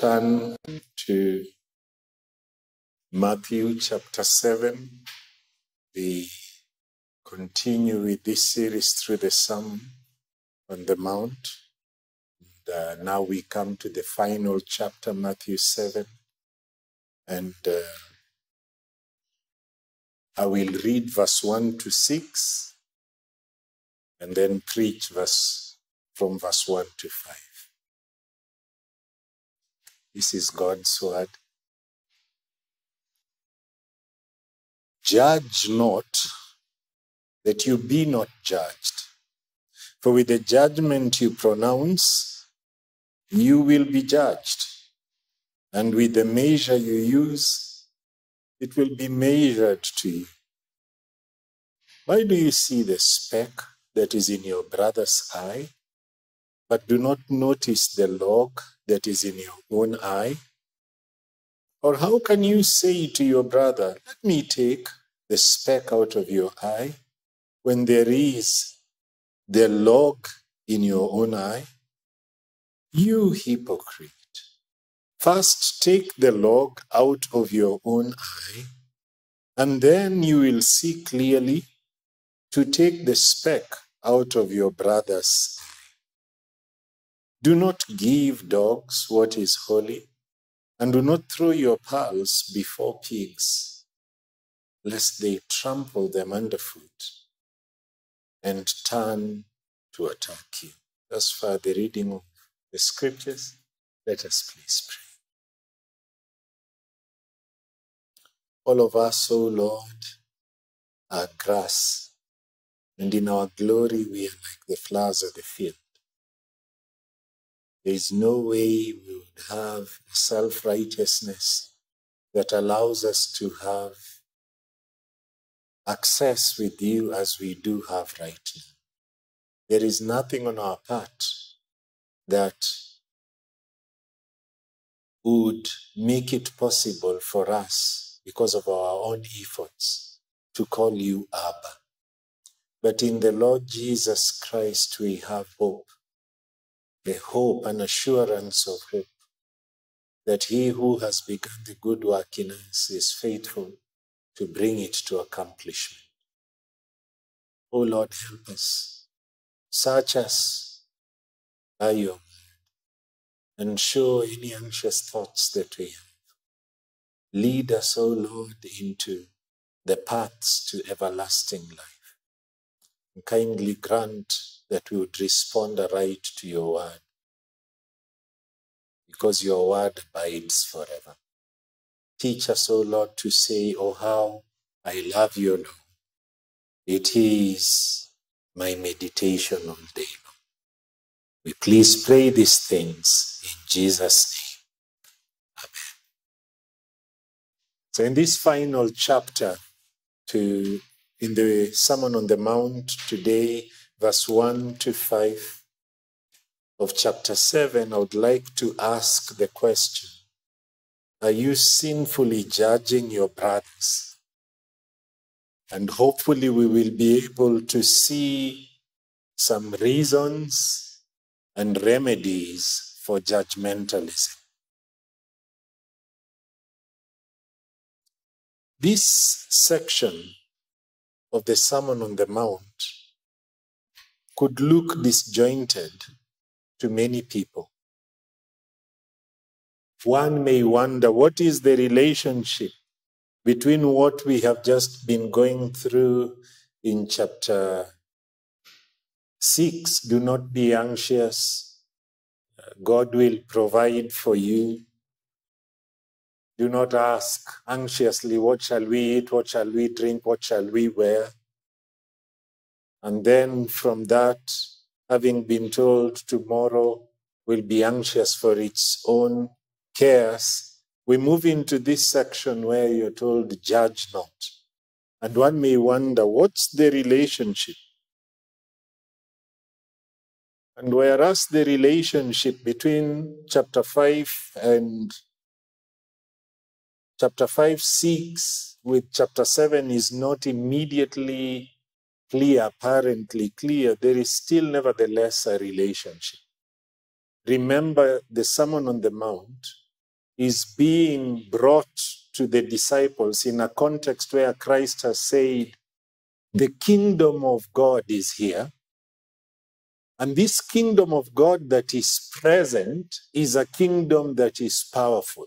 turn to Matthew chapter 7. We continue with this series through the Sermon on the Mount. And now we come to the final chapter, Matthew 7. And I will read verse 1 to 6 and then preach from verse 1 to 5. This is God's word. Judge not, that you be not judged. For with the judgment you pronounce, you will be judged. And with the measure you use, it will be measured to you. Why do you see the speck that is in your brother's eye, but do not notice the log that is in your own eye? Or how can you say to your brother, let me take the speck out of your eye, when there is the log in your own eye? You hypocrite, first take the log out of your own eye, and then you will see clearly to take the speck out of your brother's eye. Do not give dogs what is holy, and do not throw your pearls before pigs, lest they trample them underfoot and turn to attack you. Thus far, the reading of the scriptures. Let us please pray. All of us, O Lord, are grass, and in our glory we are like the flowers of the field. There is no way we would have a self-righteousness that allows us to have access with you as we do have right now. There is nothing on our part that would make it possible for us, because of our own efforts, to call you Abba. But in the Lord Jesus Christ we have hope. The hope and assurance of hope that he who has begun the good work in us is faithful to bring it to accomplishment. O Lord, help us. Search us by your word and show any anxious thoughts that we have. Lead us, O Lord, into the paths to everlasting life. And kindly grant that we would respond aright to your word, because your word abides forever. Teach us, O Lord, to say, oh, how I love you, Lord. It is my meditation all day long. We please pray these things in Jesus' name. Amen. So in this final chapter, in the Sermon on the Mount today, verse 1 to 5 of chapter 7, I would like to ask the question, are you sinfully judging your brothers? And hopefully we will be able to see some reasons and remedies for judgmentalism. This section of the Sermon on the Mount could look disjointed to many people. One may wonder, what is the relationship between what we have just been going through in chapter 6, do not be anxious, God will provide for you, do not ask anxiously, what shall we eat, what shall we drink, what shall we wear? And then from that, having been told tomorrow will be anxious for its own cares, we move into this section where you're told, judge not. And one may wonder, what's the relationship? And whereas the relationship between chapter 5, 6 with chapter 7 is not immediately apparently clear, there is still nevertheless a relationship. Remember, the Sermon on the Mount is being brought to the disciples in a context where Christ has said, the kingdom of God is here. And this kingdom of God that is present is a kingdom that is powerful.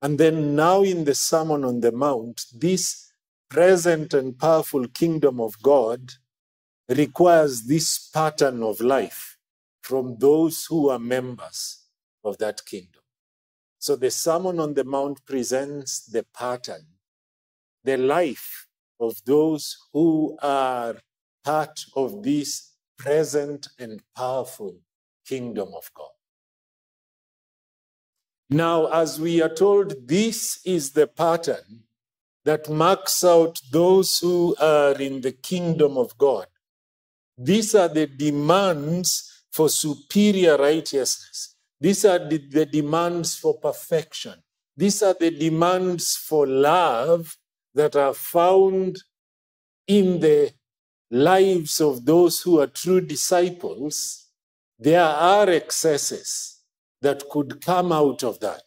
And then now in the Sermon on the Mount, this present and powerful kingdom of God requires this pattern of life from those who are members of that kingdom. So the Sermon on the Mount presents the pattern, the life of those who are part of this present and powerful kingdom of God. Now, as we are told, this is the pattern that marks out those who are in the kingdom of God. These are the demands for superior righteousness. These are the demands for perfection. These are the demands for love that are found in the lives of those who are true disciples. There are excesses that could come out of that.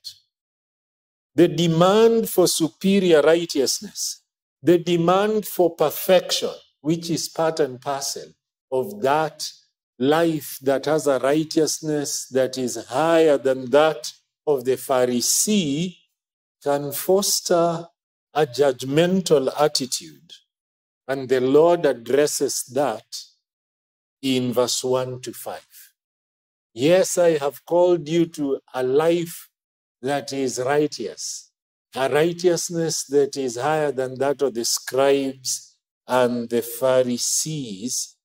The demand for superior righteousness, the demand for perfection, which is part and parcel of that life that has a righteousness that is higher than that of the Pharisee, can foster a judgmental attitude. And the Lord addresses that in verse 1 to 5. Yes, I have called you to a life that is righteous, a righteousness that is higher than that of the scribes and the Pharisees.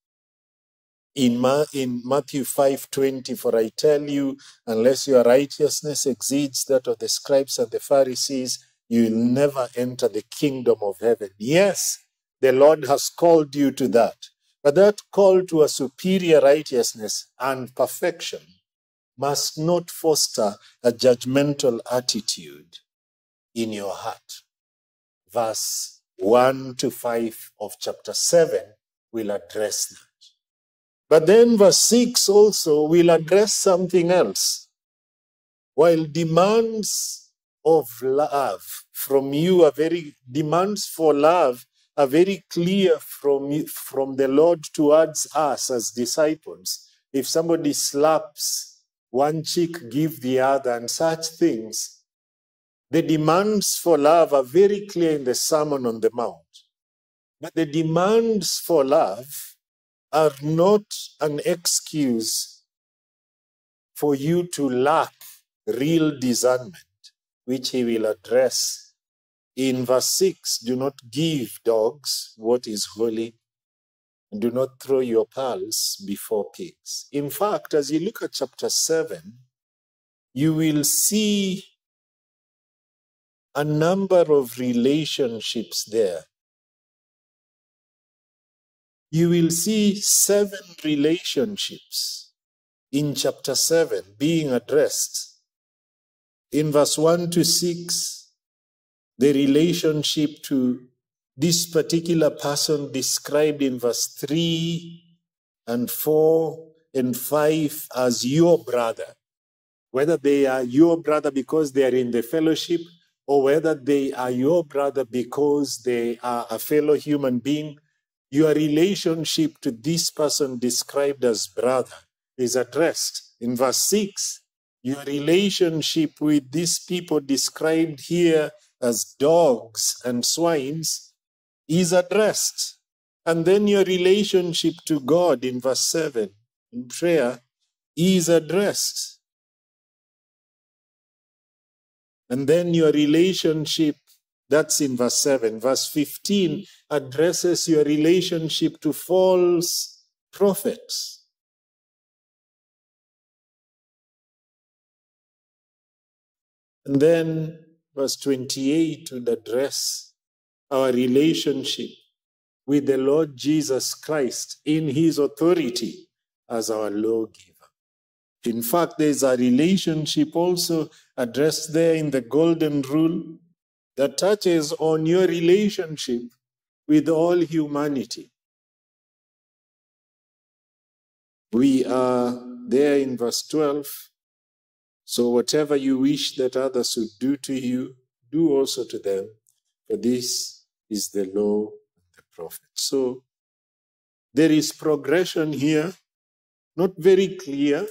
In Matthew 5:20, for I tell you, unless your righteousness exceeds that of the scribes and the Pharisees, you will never enter the kingdom of heaven. Yes, the Lord has called you to that. But that call to a superior righteousness and perfection must not foster a judgmental attitude in your heart. Verse 1 to 5 of chapter 7 will address that. But then verse 6 also will address something else. While demands of love from you are very clear from the Lord towards us as disciples. If somebody slaps one cheek, give the other, and such things. The demands for love are very clear in the Sermon on the Mount. But the demands for love are not an excuse for you to lack real discernment, which he will address in verse 6, do not give dogs what is holy, and do not throw your pearls before pigs. In fact, as you look at chapter 7, you will see a number of relationships there. You will see 7 relationships in chapter 7 being addressed. In verse 1 to 6, the relationship to this particular person described in verse 3 and 4 and 5 as your brother, whether they are your brother because they are in the fellowship or whether they are your brother because they are a fellow human being, your relationship to this person described as brother is addressed. In verse 6, your relationship with these people described here as dogs and swines is addressed. And then your relationship to God in verse 7 in prayer is addressed. And then your relationship, that's in verse 7, verse 15 addresses your relationship to false prophets. And then verse 28 would address our relationship with the Lord Jesus Christ in his authority as our lawgiver. In fact, there's a relationship also addressed there in the Golden Rule that touches on your relationship with all humanity. We are there in verse 12 So whatever you wish that others should do to you, do also to them, for this is the law and the prophet. So there is progression here, not very clear,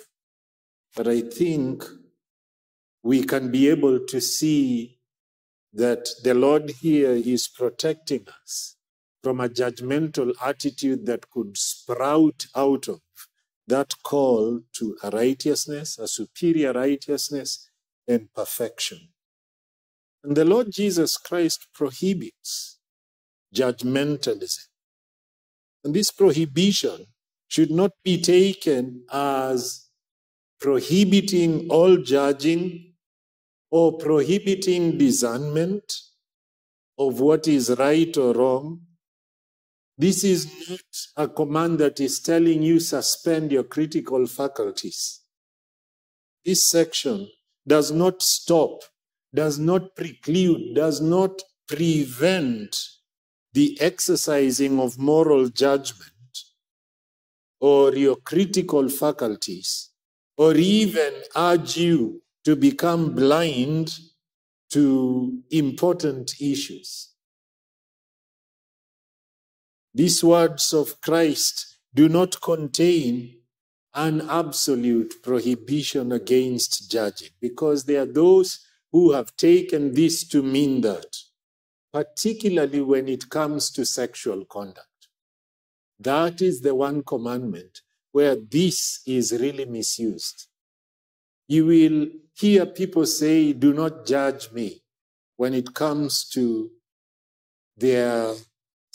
but I think we can be able to see that the Lord here is protecting us from a judgmental attitude that could sprout out of that call to a righteousness, a superior righteousness, and perfection. And the Lord Jesus Christ prohibits judgmentalism. And this prohibition should not be taken as prohibiting all judging or prohibiting discernment of what is right or wrong. This is not a command that is telling you suspend your critical faculties. This section does not stop, does not preclude, does not prevent the exercising of moral judgment or your critical faculties, or even urge you to become blind to important issues. These words of Christ do not contain an absolute prohibition against judging, because there are those who have taken this to mean that, particularly when it comes to sexual conduct. That is the one commandment where this is really misused. You will hear people say, do not judge me, when it comes to their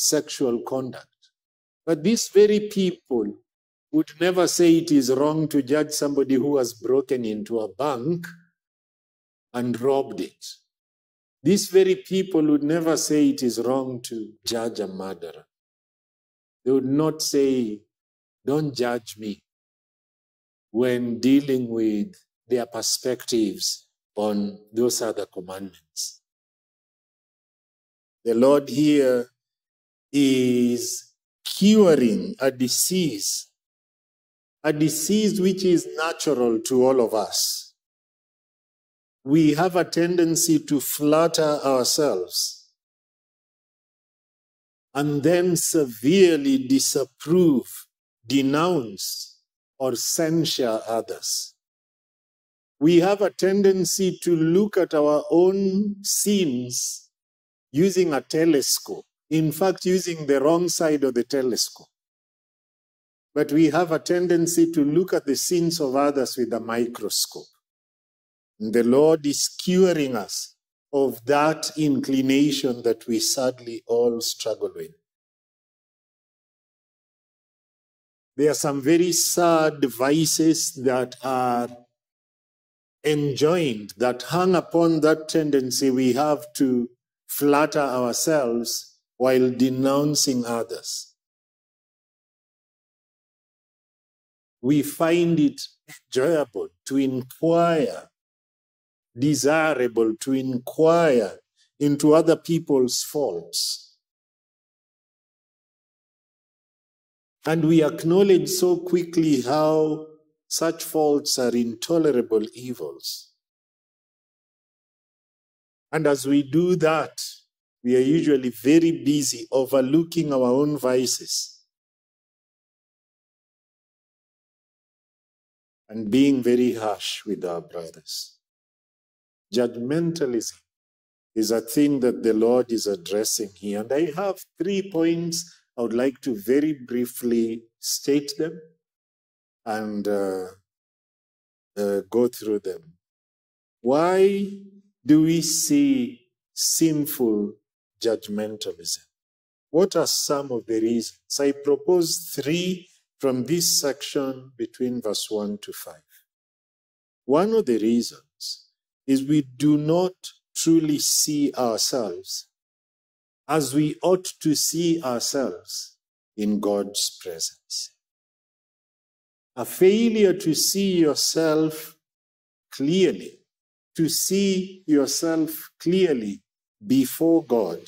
sexual conduct. But these very people would never say it is wrong to judge somebody who has broken into a bank and robbed it. These very people would never say it is wrong to judge a murderer. They would not say, don't judge me, when dealing with their perspectives on those other commandments. The Lord here is curing a disease which is natural to all of us. We have a tendency to flatter ourselves and then severely disapprove, denounce, or censure others. We have a tendency to look at our own sins using a telescope, in fact, using the wrong side of the telescope. But we have a tendency to look at the sins of others with a microscope. And the Lord is curing us of that inclination that we sadly all struggle with. There are some very sad vices that are enjoined, that hang upon that tendency we have to flatter ourselves while denouncing others. We find it enjoyable to inquire, desirable to inquire into other people's faults. And we acknowledge so quickly how such faults are intolerable evils. And as we do that, we are usually very busy overlooking our own vices and being very harsh with our brothers. Judgmentalism is a thing that the Lord is addressing here. And I have 3 points. I would like to very briefly state them and go through them. Why do we see sinful judgmentalism? What are some of the reasons? I propose 3 from this section between verse 1 to 5. One of the reasons is we do not truly see ourselves as we ought to see ourselves in God's presence. A failure to see yourself clearly, before God,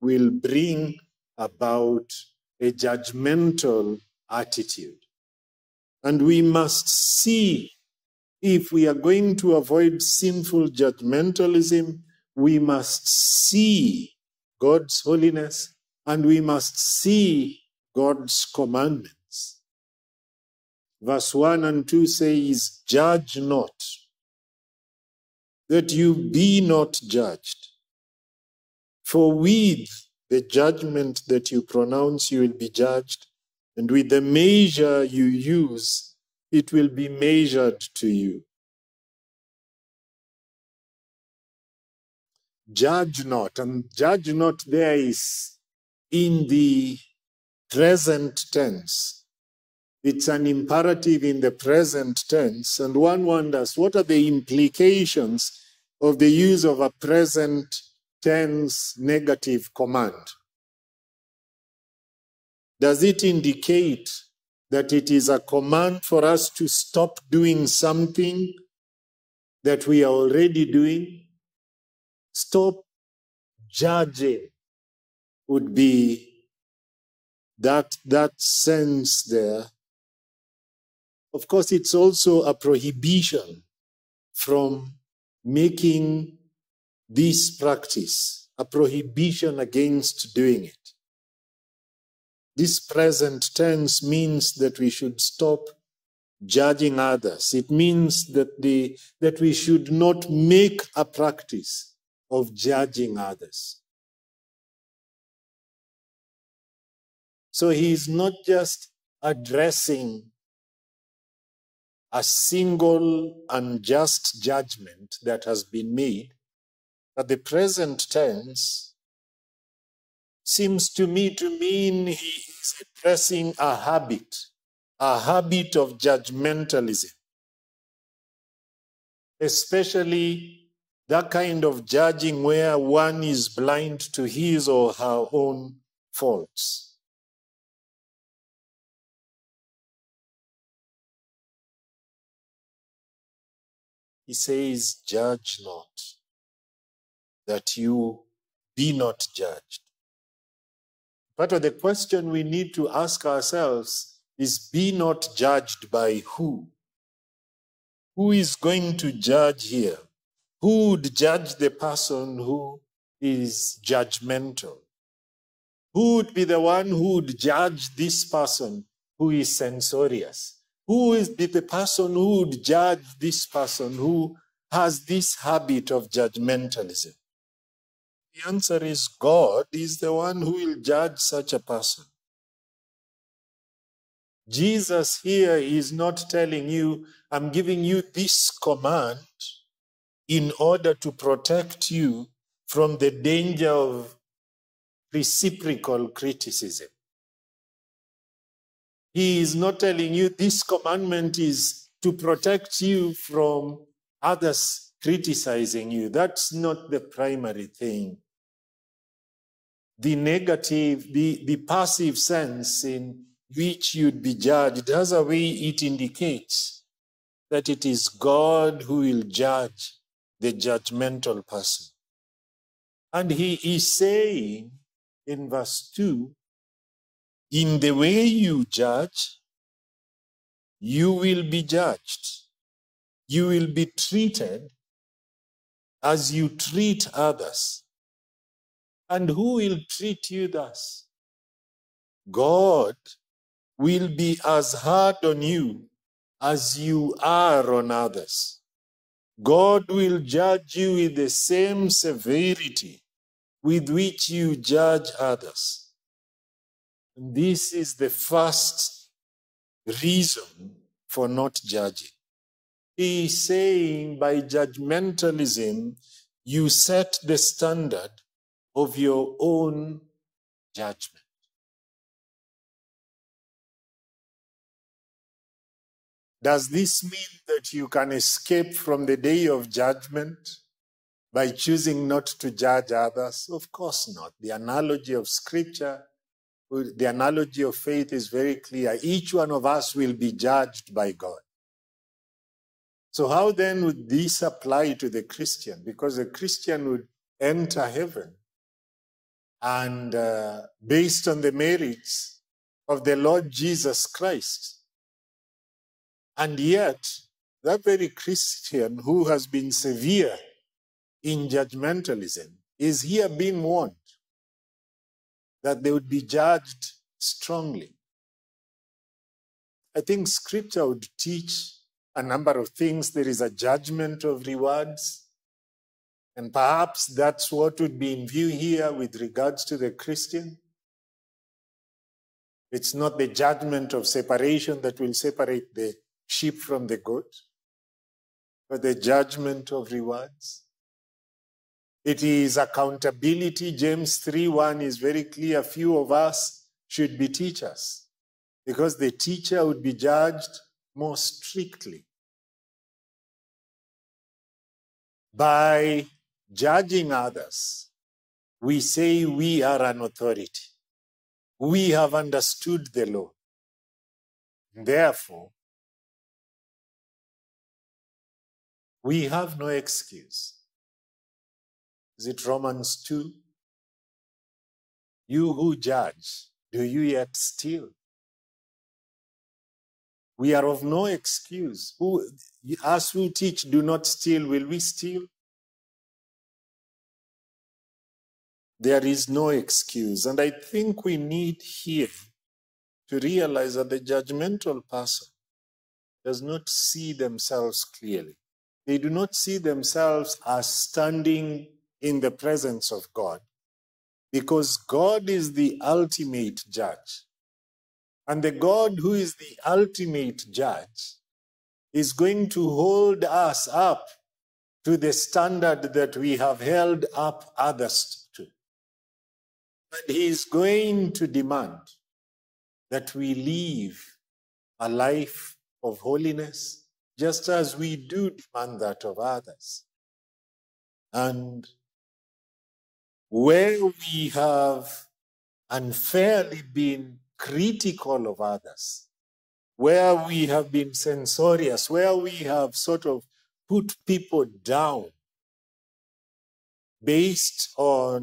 will bring about a judgmental attitude. And we must see If we are going to avoid sinful judgmentalism, we must see God's holiness and we must see God's commandments. Verse 1 and 2 says, "Judge not, that you be not judged. For with the judgment that you pronounce, you will be judged, and with the measure you use, it will be measured to you." Judge not, and judge not there is in the present tense. It's an imperative in the present tense, and one wonders, what are the implications of the use of a present tense negative command? Does it indicate that it is a command for us to stop doing something that we are already doing? Stop judging would be that sense there. Of course, it's also a prohibition from making this practice, a prohibition against doing it. This present tense means that we should stop judging others. It means that we should not make a practice of judging others. So he is not just addressing a single unjust judgment that has been made, but the present tense seems to me to mean he is addressing a habit of judgmentalism, especially that kind of judging where one is blind to his or her own faults. He says, "Judge not, that you be not judged." Part of the question we need to ask ourselves is, be not judged by who? Who is going to judge here? Who would judge the person who is judgmental? Who would be the one who would judge this person who is censorious? Who would be the person who would judge this person who has this habit of judgmentalism? The answer is, God is the one who will judge such a person. Jesus here is not telling you, I'm giving you this command in order to protect you from the danger of reciprocal criticism. He is not telling you this commandment is to protect you from others criticizing you. That's not the primary thing. The negative, the passive sense in which you'd be judged, has a way it indicates that it is God who will judge the judgmental person. And he is saying in verse 2, in the way you judge, you will be judged. You will be treated as you treat others. And who will treat you thus? God will be as hard on you as you are on others. God will judge you with the same severity with which you judge others. And this is the first reason for not judging. He is saying by judgmentalism, you set the standard of your own judgment. Does this mean that you can escape from the day of judgment by choosing not to judge others? Of course not. The analogy of Scripture, the analogy of faith is very clear. Each one of us will be judged by God. So how then would this apply to the Christian? Because the Christian would enter heaven and based on the merits of the Lord Jesus Christ. And yet, that very Christian who has been severe in judgmentalism is here being warned that they would be judged strongly. I think Scripture would teach a number of things. There is a judgment of rewards, and perhaps that's what would be in view here with regards to the Christian. It's not the judgment of separation that will separate the sheep from the goat, but the judgment of rewards. It is accountability. James 3:1 is very clear. Few of us should be teachers, because the teacher would be judged more strictly. By judging others, we say we are an authority. We have understood the law. Therefore, we have no excuse. Is it Romans 2? You who judge, do you yet steal? We are of no excuse. Us who teach, do not steal, will we steal? There is no excuse. And I think we need here to realize that the judgmental person does not see themselves clearly. They do not see themselves as standing in the presence of God, because God is the ultimate judge. And the God who is the ultimate judge is going to hold us up to the standard that we have held up others to. And he is going to demand that we live a life of holiness, just as we do demand that of others. And where we have unfairly been critical of others, where we have been censorious, where we have sort of put people down based on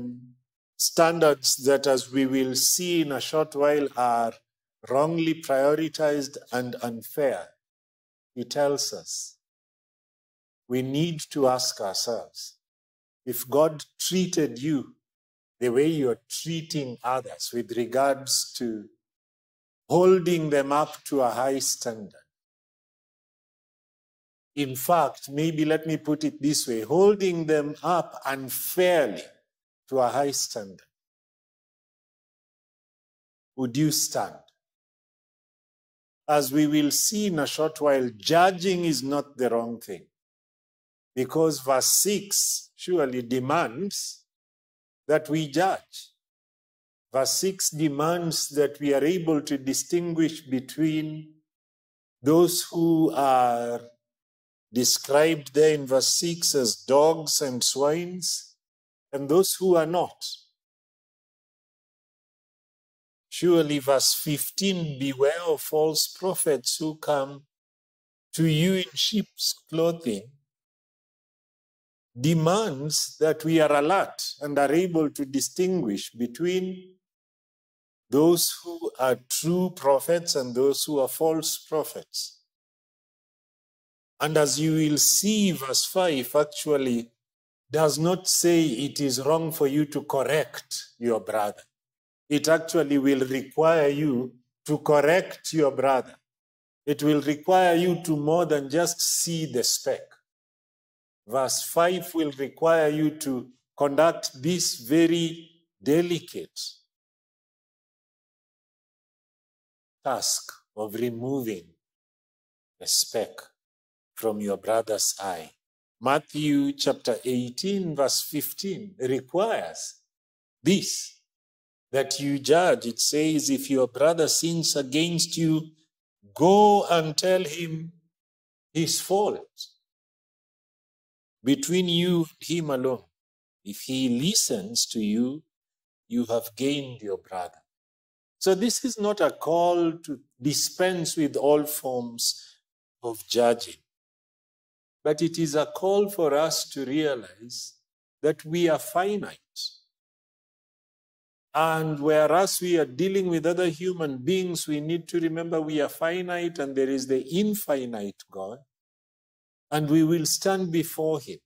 standards that, as we will see in a short while, are wrongly prioritized and unfair, he tells us we need to ask ourselves, if God treated you the way you're treating others with regards to holding them up to a high standard. In fact, maybe let me put it this way, holding them up unfairly to a high standard. Would you stand? As we will see in a short while, judging is not the wrong thing, because verse 6 surely demands that we judge. Verse 6 demands that we are able to distinguish between those who are described there in verse 6 as dogs and swine, and those who are not. Surely verse 15, beware of false prophets who come to you in sheep's clothing, demands that we are alert and are able to distinguish between those who are true prophets and those who are false prophets. And as you will see, verse 5 actually does not say it is wrong for you to correct your brother. It actually will require you to correct your brother. It will require you to more than just see the speck. Verse 5 will require you to conduct this very delicate task of removing the speck from your brother's eye. Matthew chapter 18, verse 15 requires this, that you judge. It says, if your brother sins against you, go and tell him his fault between you and him alone. If he listens to you, you have gained your brother. So this is not a call to dispense with all forms of judging, but it is a call for us to realize that we are finite. And whereas we are dealing with other human beings, we need to remember we are finite and there is the infinite God. and we will stand before him.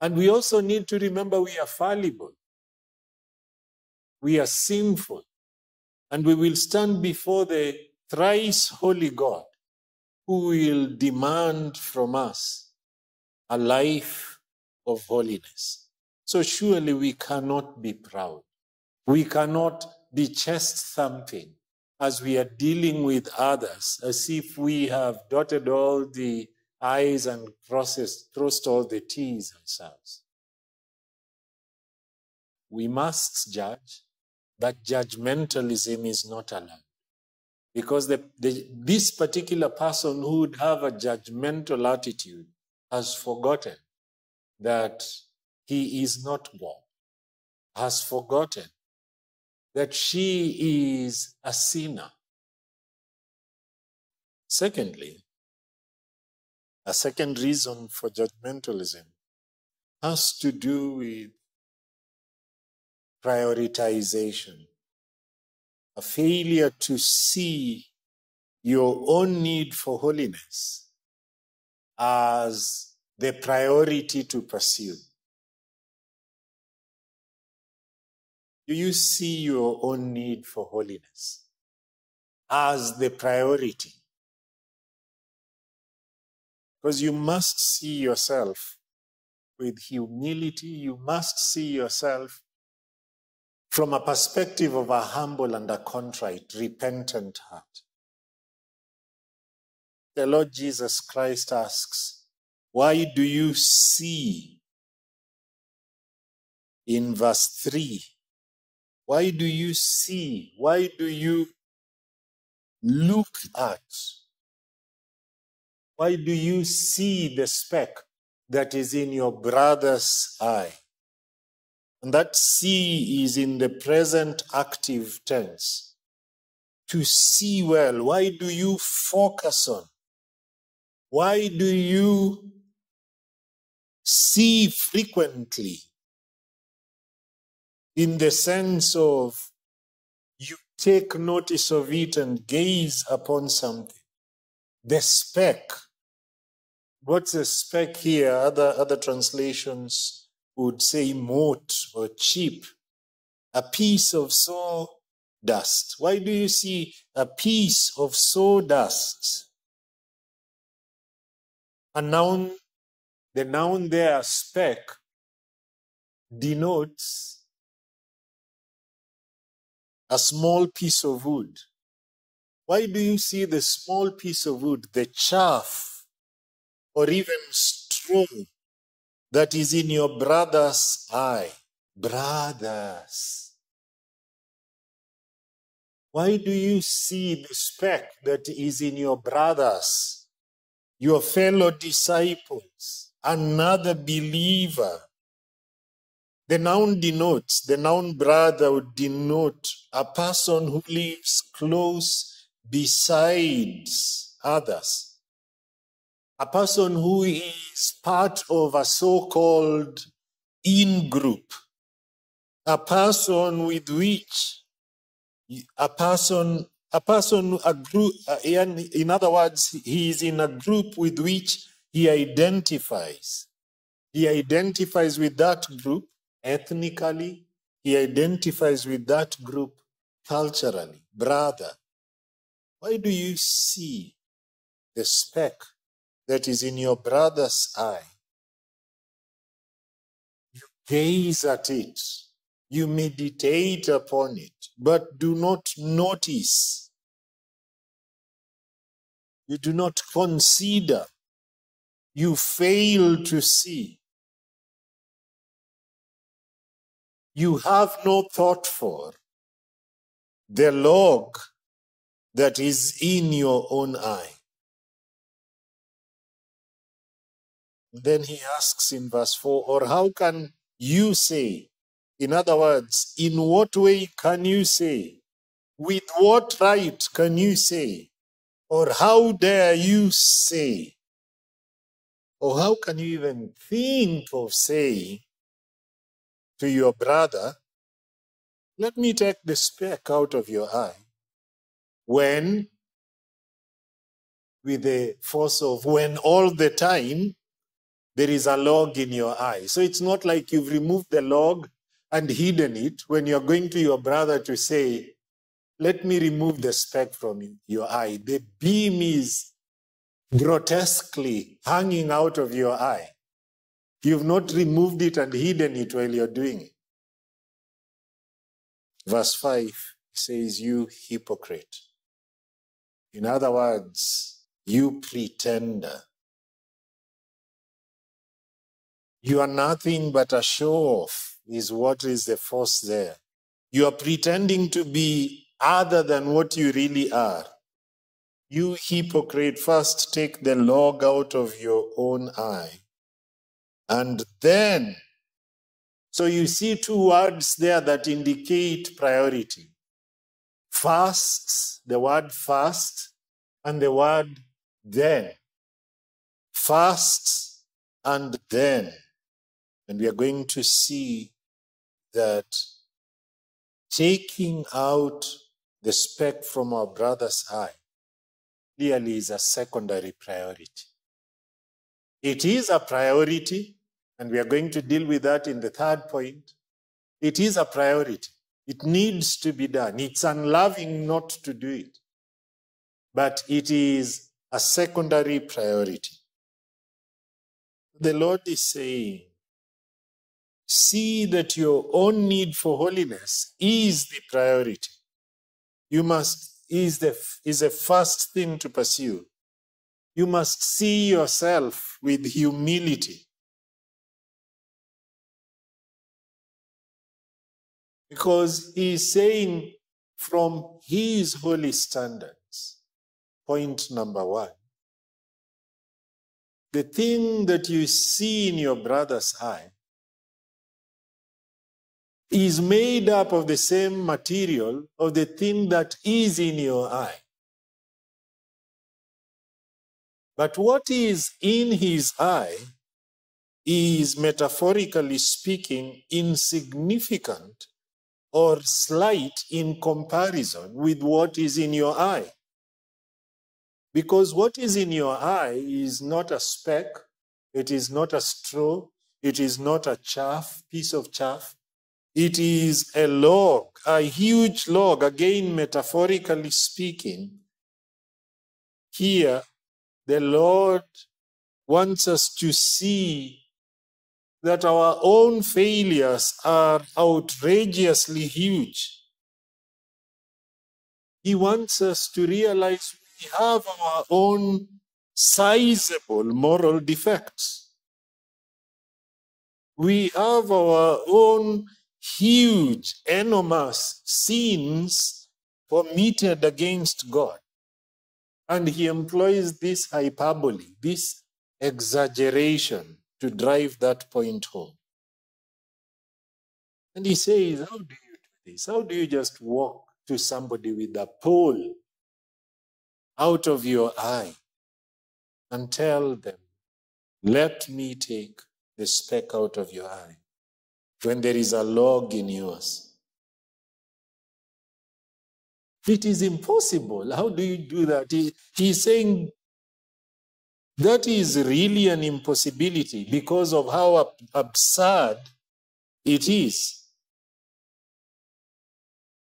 And we also need to remember we are fallible. We are sinful. And we will stand before the thrice holy God, who will demand from us a life of holiness. So surely we cannot be proud. We cannot be chest-thumping as we are dealing with others, as if we have dotted all the I's and crossed all the T's ourselves. We must judge, but judgmentalism is not allowed. Because this particular person who would have a judgmental attitude has forgotten that he is not God, has forgotten that she is a sinner. Secondly, a second reason for judgmentalism has to do with prioritization, a failure to see your own need for holiness as the priority to pursue. Do you see your own need for holiness as the priority? Because you must see yourself with humility. You must see yourself from a perspective of a humble and a contrite, repentant heart. The Lord Jesus Christ asks, why do you see, in verse 3, why do you see, why do you look at, why do you see the speck that is in your brother's eye? And that see is in the present active tense. To see well, why do you focus on? Why do you see frequently in the sense of you take notice of it and gaze upon something? The speck. What's the speck here? Other translations would say mote or chip, a piece of sawdust. Why do you see a piece of sawdust? A noun, the noun there, speck, denotes a small piece of wood. Why do you see the small piece of wood, the chaff, or even straw that is in your brother's eye? Brothers. Why do you see the speck that is in your brothers, your fellow disciples, another believer? The noun denotes, the noun brother would denote a person who lives close beside others. A person who is part of a so-called in-group, a person with which, a group, in other words, he is in a group with which he identifies. He identifies with that group ethnically, he identifies with that group culturally. Brother, why do you see the speck that is in your brother's eye? You gaze at it, you meditate upon it, but do not notice. You do not consider. You fail to see. You have no thought for the log that is in your own eye. Then he asks in verse 4, or how can you say? In other words, in what way can you say? With what right can you say? Or how dare you say? Or how can you even think of saying to your brother, let me take the speck out of your eye, when with the force of when all the time there is a log in your eye. So it's not like you've removed the log and hidden it when you're going to your brother to say, let me remove the speck from your eye. The beam is grotesquely hanging out of your eye. You've not removed it and hidden it while you're doing it. Verse 5 says, you hypocrite. In other words, you pretender. You are nothing but a show-off is what is the force there. You are pretending to be other than what you really are. You hypocrite, first take the log out of your own eye. And then, so you see two words there that indicate priority. First, the word first, and the word then. First and then. And we are going to see that taking out the speck from our brother's eye clearly is a secondary priority. It is a priority, and we are going to deal with that in the third point. It is a priority. It needs to be done. It's unloving not to do it. But it is a secondary priority. The Lord is saying, see that your own need for holiness is the priority. You must, is the first thing to pursue. You must see yourself with humility. Because he is saying from his holy standards, point number one, the thing that you see in your brother's eye is made up of the same material of the thing that is in your eye. But what is in his eye is, metaphorically speaking, insignificant or slight in comparison with what is in your eye. Because what is in your eye is not a speck, it is not a straw, it is not a piece of chaff. It is a log, a huge log, again metaphorically speaking. Here, the Lord wants us to see that our own failures are outrageously huge. He wants us to realize we have our own sizable moral defects. We have our own huge, enormous sins committed against God. And he employs this hyperbole, this exaggeration to drive that point home. And he says, how do you do this? How do you just walk to somebody with a pole out of your eye and tell them, let me take the speck out of your eye, when there is a log in yours? It is impossible. How do you do that? He's saying that is really an impossibility because of how absurd it is.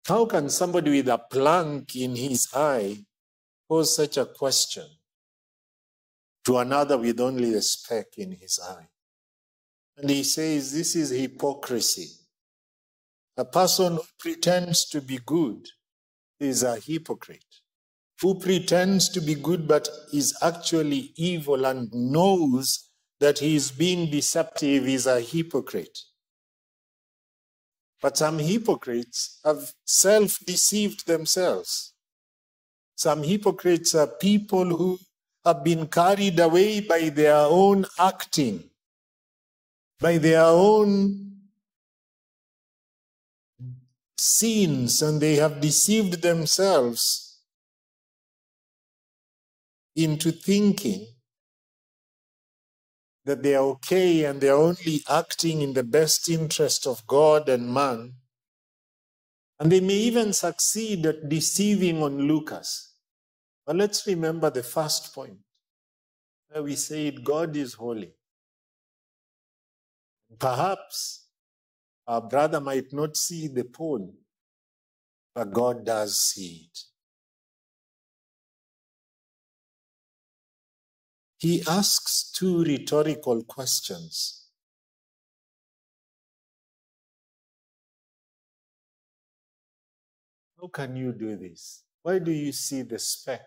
How can somebody with a plank in his eye pose such a question to another with only a speck in his eye? And he says, this is hypocrisy. A person who pretends to be good is a hypocrite, who pretends to be good but is actually evil and knows that he is being deceptive is a hypocrite. But some hypocrites have self-deceived themselves. Some hypocrites are people who have been carried away by their own acting, by their own sins, and they have deceived themselves into thinking that they are okay and they are only acting in the best interest of God and man. And they may even succeed at deceiving on Lucas, But let's remember the first point, where we said God is holy. Perhaps our brother might not see the pole, but God does see it. He asks two rhetorical questions. How can you do this? Why do you see the speck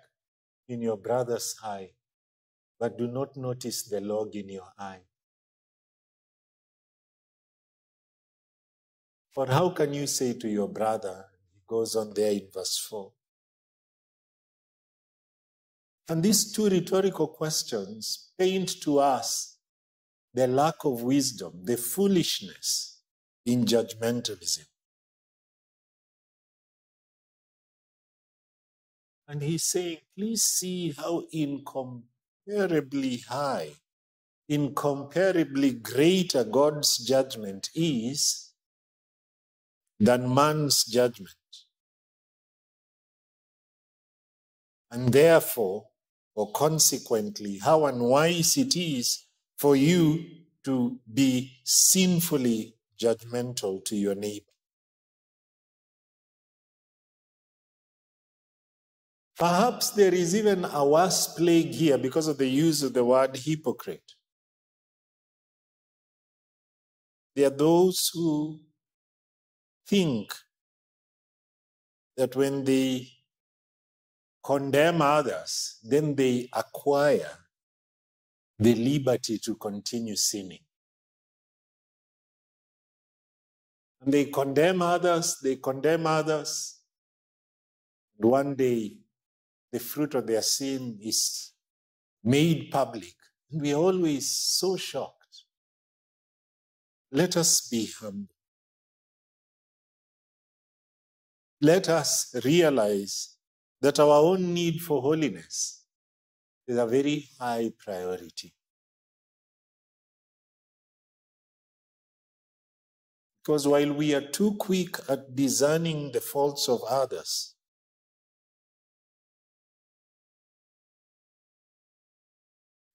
in your brother's eye, but do not notice the log in your eye? Or how can you say to your brother, he goes on there in verse 4. And these two rhetorical questions paint to us the lack of wisdom, the foolishness in judgmentalism. And he's saying, please see how incomparably high, incomparably greater God's judgment is than man's judgment. And therefore, or consequently, how unwise it is for you to be sinfully judgmental to your neighbor. Perhaps there is even a worse plague here because of the use of the word hypocrite. There are those who think that when they condemn others, then they acquire the liberty to continue sinning. And they condemn others, and one day the fruit of their sin is made public. And we are always so shocked. Let us be humble. Let us realize that our own need for holiness is a very high priority. Because while we are too quick at discerning the faults of others,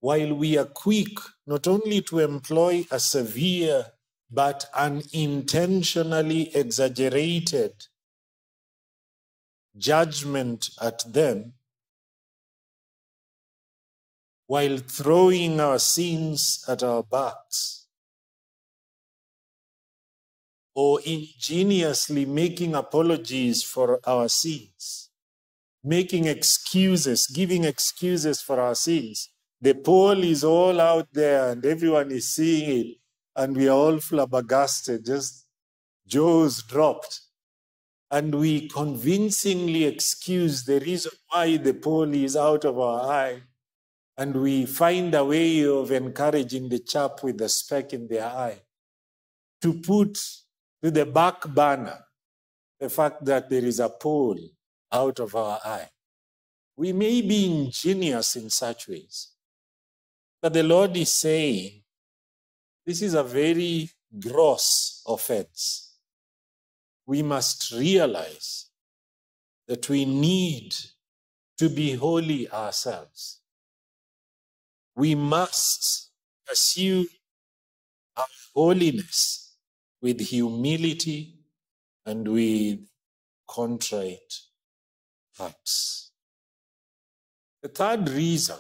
while we are quick not only to employ a severe but an intentionally exaggerated judgment at them, while throwing our sins at our backs, or ingeniously making apologies for our sins, making excuses, giving excuses for our sins. The poll is all out there and everyone is seeing it, and we are all flabbergasted, just jaws dropped. And we convincingly excuse the reason why the pole is out of our eye, and we find a way of encouraging the chap with the speck in their eye to put to the back burner the fact that there is a pole out of our eye. We may be ingenious in such ways, but the Lord is saying this is a very gross offense. We must realize that we need to be holy ourselves. We must pursue our holiness with humility and with contrite hearts. The third reason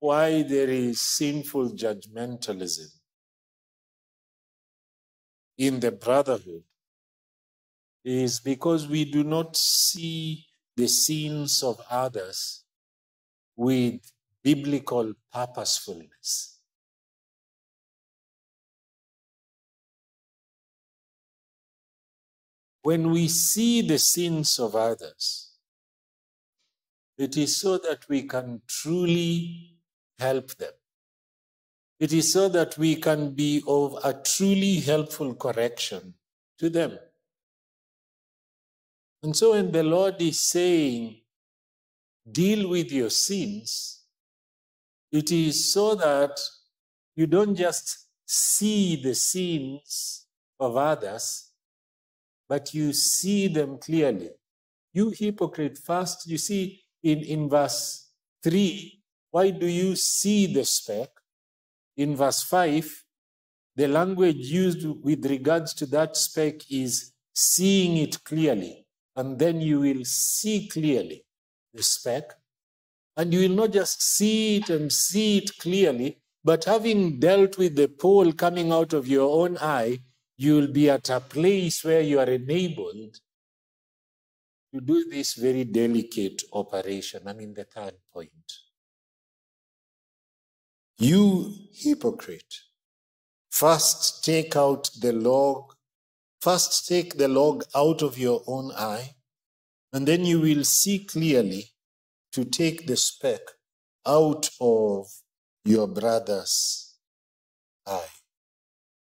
why there is sinful judgmentalism in the brotherhood is because we do not see the sins of others with biblical purposefulness. When we see the sins of others, it is so that we can truly help them. It is so that we can be of a truly helpful correction to them. And so when the Lord is saying, deal with your sins, it is so that you don't just see the sins of others, but you see them clearly. You hypocrite, first, you see in verse 3, why do you see the speck? In verse 5, the language used with regards to that speck is seeing it clearly, and then you will see clearly the speck, and you will not just see it and see it clearly, but having dealt with the pole coming out of your own eye, you will be at a place where you are enabled to do this very delicate operation. I mean, the third point. You hypocrite, first take out the log, first take the log out of your own eye, and then you will see clearly to take the speck out of your brother's eye.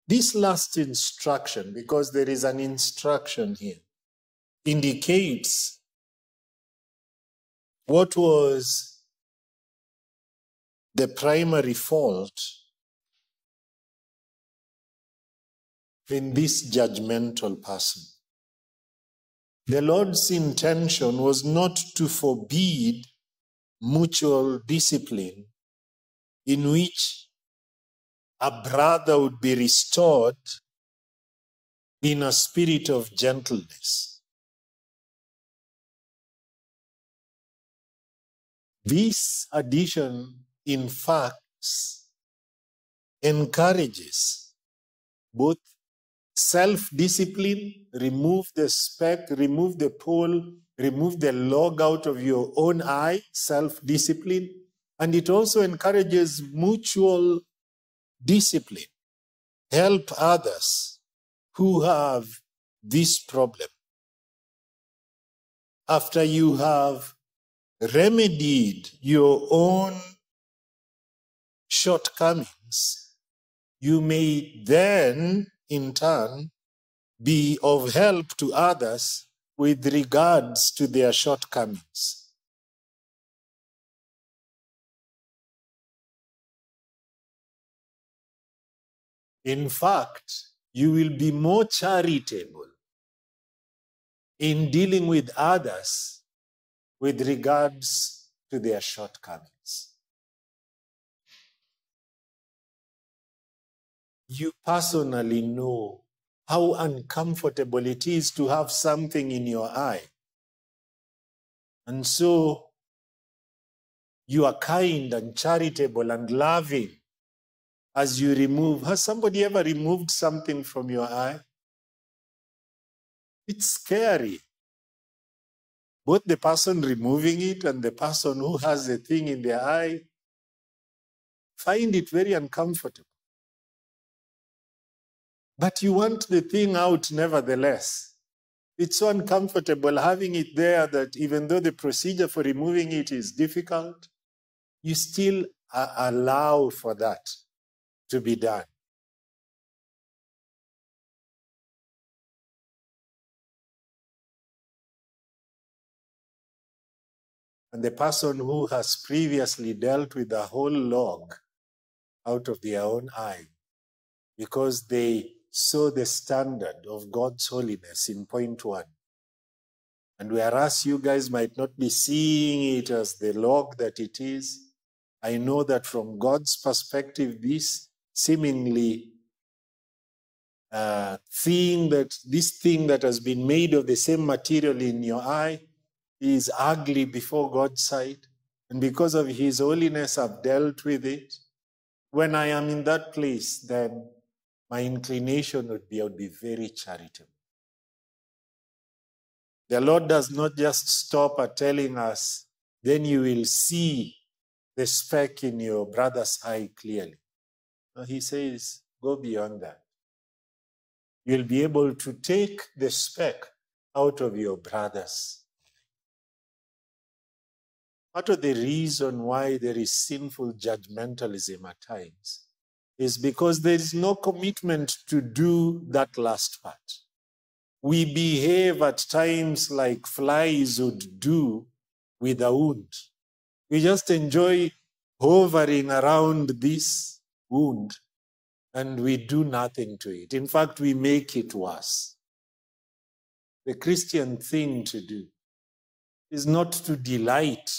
This last instruction, because there is an instruction here, indicates what was the primary fault in this judgmental person. The Lord's intention was not to forbid mutual discipline in which a brother would be restored in a spirit of gentleness. This addition, in fact, encourages both self-discipline, remove the speck, remove the pole, remove the log out of your own eye, self-discipline. And it also encourages mutual discipline. Help others who have this problem. After you have remedied your own shortcomings, you may then, in turn, be of help to others with regards to their shortcomings. In fact, you will be more charitable in dealing with others with regards to their shortcomings. You personally know how uncomfortable it is to have something in your eye. And so you are kind and charitable and loving as you remove. Has somebody ever removed something from your eye? It's scary. Both the person removing it and the person who has the thing in their eye find it very uncomfortable. But you want the thing out nevertheless. It's so uncomfortable having it there that even though the procedure for removing it is difficult, you still allow for that to be done. And the person who has previously dealt with a whole log out of their own eye, because they saw the standard of God's holiness in point 1. And whereas you guys might not be seeing it as the log that it is, I know that from God's perspective, this seemingly this thing that has been made of the same material in your eye is ugly before God's sight, and because of His holiness I've dealt with it. When I am in that place, then my inclination would be very charitable. The Lord does not just stop at telling us, then you will see the speck in your brother's eye clearly. He says, go beyond that. You'll be able to take the speck out of your brother's. Part of the reason why there is sinful judgmentalism at times is because there is no commitment to do that last part. We behave at times like flies would do with a wound. We just enjoy hovering around this wound, and we do nothing to it. In fact, we make it worse. The Christian thing to do is not to delight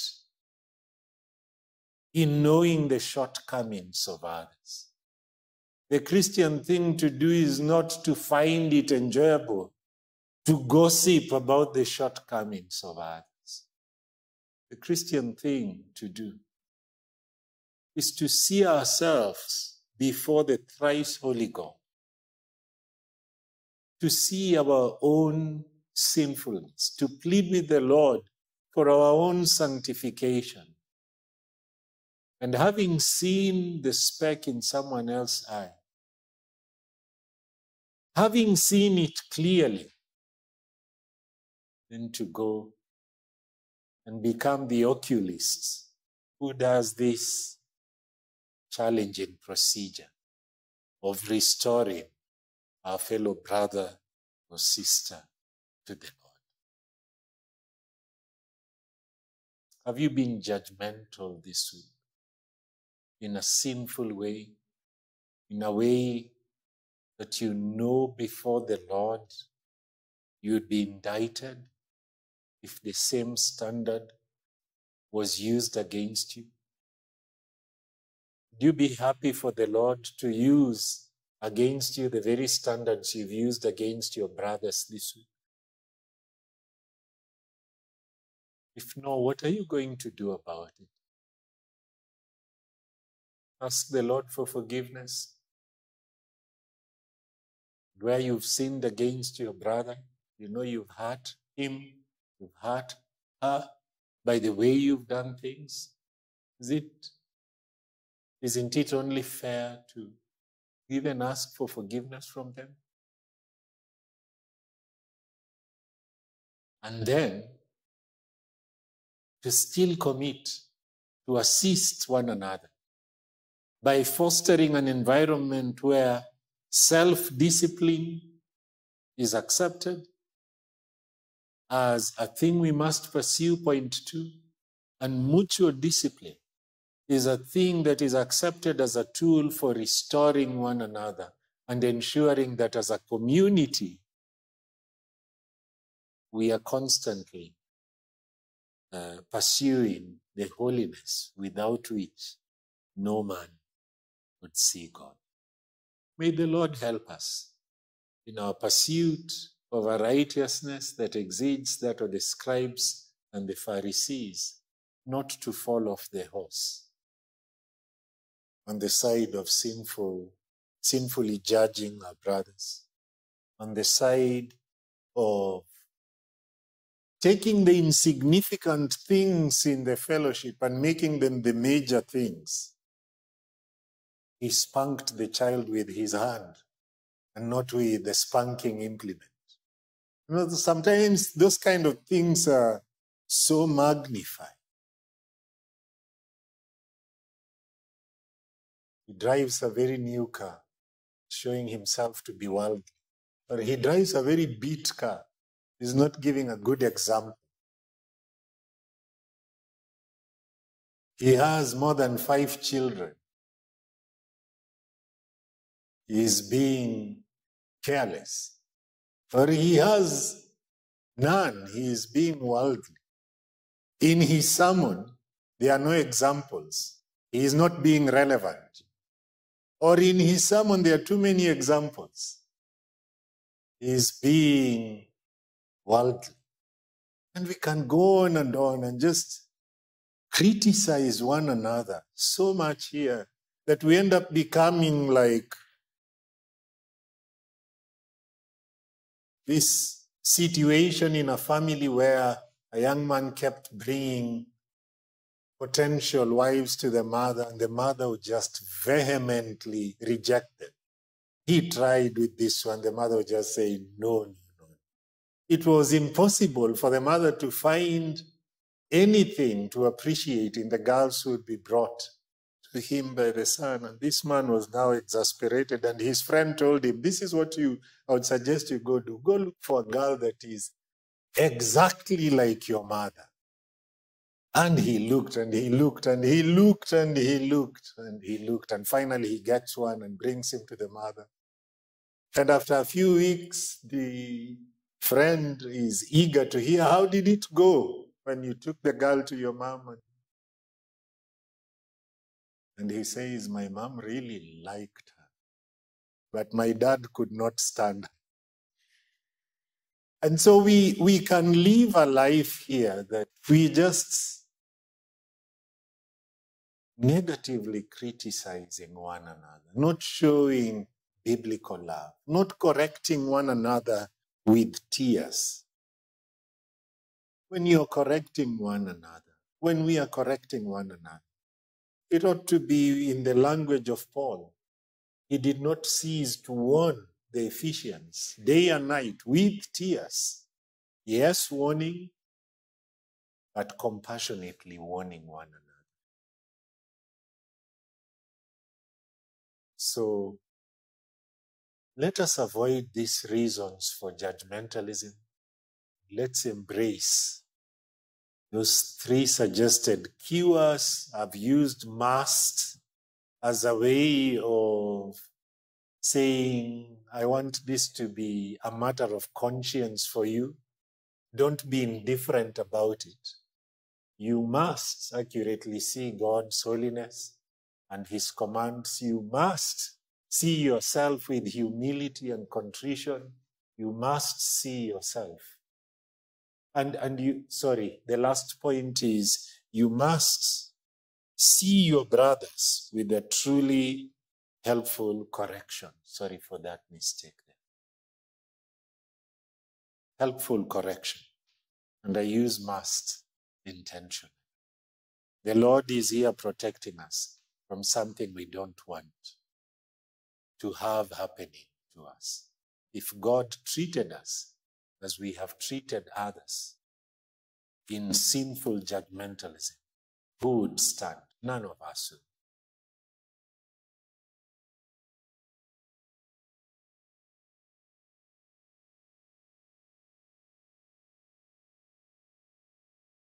in knowing the shortcomings of others. The Christian thing to do is not to find it enjoyable to gossip about the shortcomings of others. The Christian thing to do is to see ourselves before the thrice holy God, to see our own sinfulness, to plead with the Lord for our own sanctification. And having seen the speck in someone else's eye, having seen it clearly, then to go and become the oculist who does this challenging procedure of restoring our fellow brother or sister to the Lord. Have you been judgmental this week? In a sinful way, in a way that you know before the Lord you'd be indicted if the same standard was used against you? Would you be happy for the Lord to use against you the very standards you've used against your brothers this week? If no, what are you going to do about it? Ask the Lord for forgiveness. Where you've sinned against your brother, you know you've hurt him, you've hurt her by the way you've done things. Isn't it only fair to even ask for forgiveness from them? And then to still commit to assist one another by fostering an environment where self-discipline is accepted as a thing we must pursue, point two, and mutual discipline is a thing that is accepted as a tool for restoring one another and ensuring that as a community, we are constantly pursuing the holiness without which no man would see God. May the Lord help us in our pursuit of a righteousness that exceeds that of the scribes and the Pharisees, not to fall off the horse on the side of sinfully judging our brothers, on the side of taking the insignificant things in the fellowship and making them the major things. He spanked the child with his hand and not with the spanking implement. You know, sometimes those kind of things are so magnified. He drives a very new car, showing himself to be worldly. Or he drives a very beat car. He's not giving a good example. He has more than 5 children. He is being careless. For he has none, he is being worldly. In his sermon, there are no examples. He is not being relevant. Or in his sermon, there are too many examples. He is being worldly. And we can go on and just criticize one another so much here that we end up becoming like this situation in a family where a young man kept bringing potential wives to the mother, and the mother would just vehemently reject them. He tried with this one, the mother would just say, no, no, no. It was impossible for the mother to find anything to appreciate in the girls who would be brought to him by the son, and this man was now exasperated, and his friend told him, this is what I would suggest you go do. Go look for a girl that is exactly like your mother. And he looked, and he looked, and he looked, and he looked, and he looked, and finally he gets one and brings him to the mother. And after a few weeks, the friend is eager to hear, how did it go when you took the girl to your mom? And he says, my mom really liked her, but my dad could not stand her. And so we can live a life here that we just negatively criticizing one another, not showing biblical love, not correcting one another with tears. When you're correcting one another, when we are correcting one another, it ought to be in the language of Paul. He did not cease to warn the Ephesians day and night with tears. Yes, warning, but compassionately warning one another. So let us avoid these reasons for judgmentalism. Let's embrace those three suggested cures. I've used must as a way of saying, I want this to be a matter of conscience for you. Don't be indifferent about it. You must accurately see God's holiness and his commands. You must see yourself with humility and contrition. You must see yourself. The last point is, you must see your brothers with a truly helpful correction. Sorry for that mistake there. Helpful correction. And I use must intentionally. The Lord is here protecting us from something we don't want to have happening to us. If God treated us as we have treated others in sinful judgmentalism, who would stand? None of us would.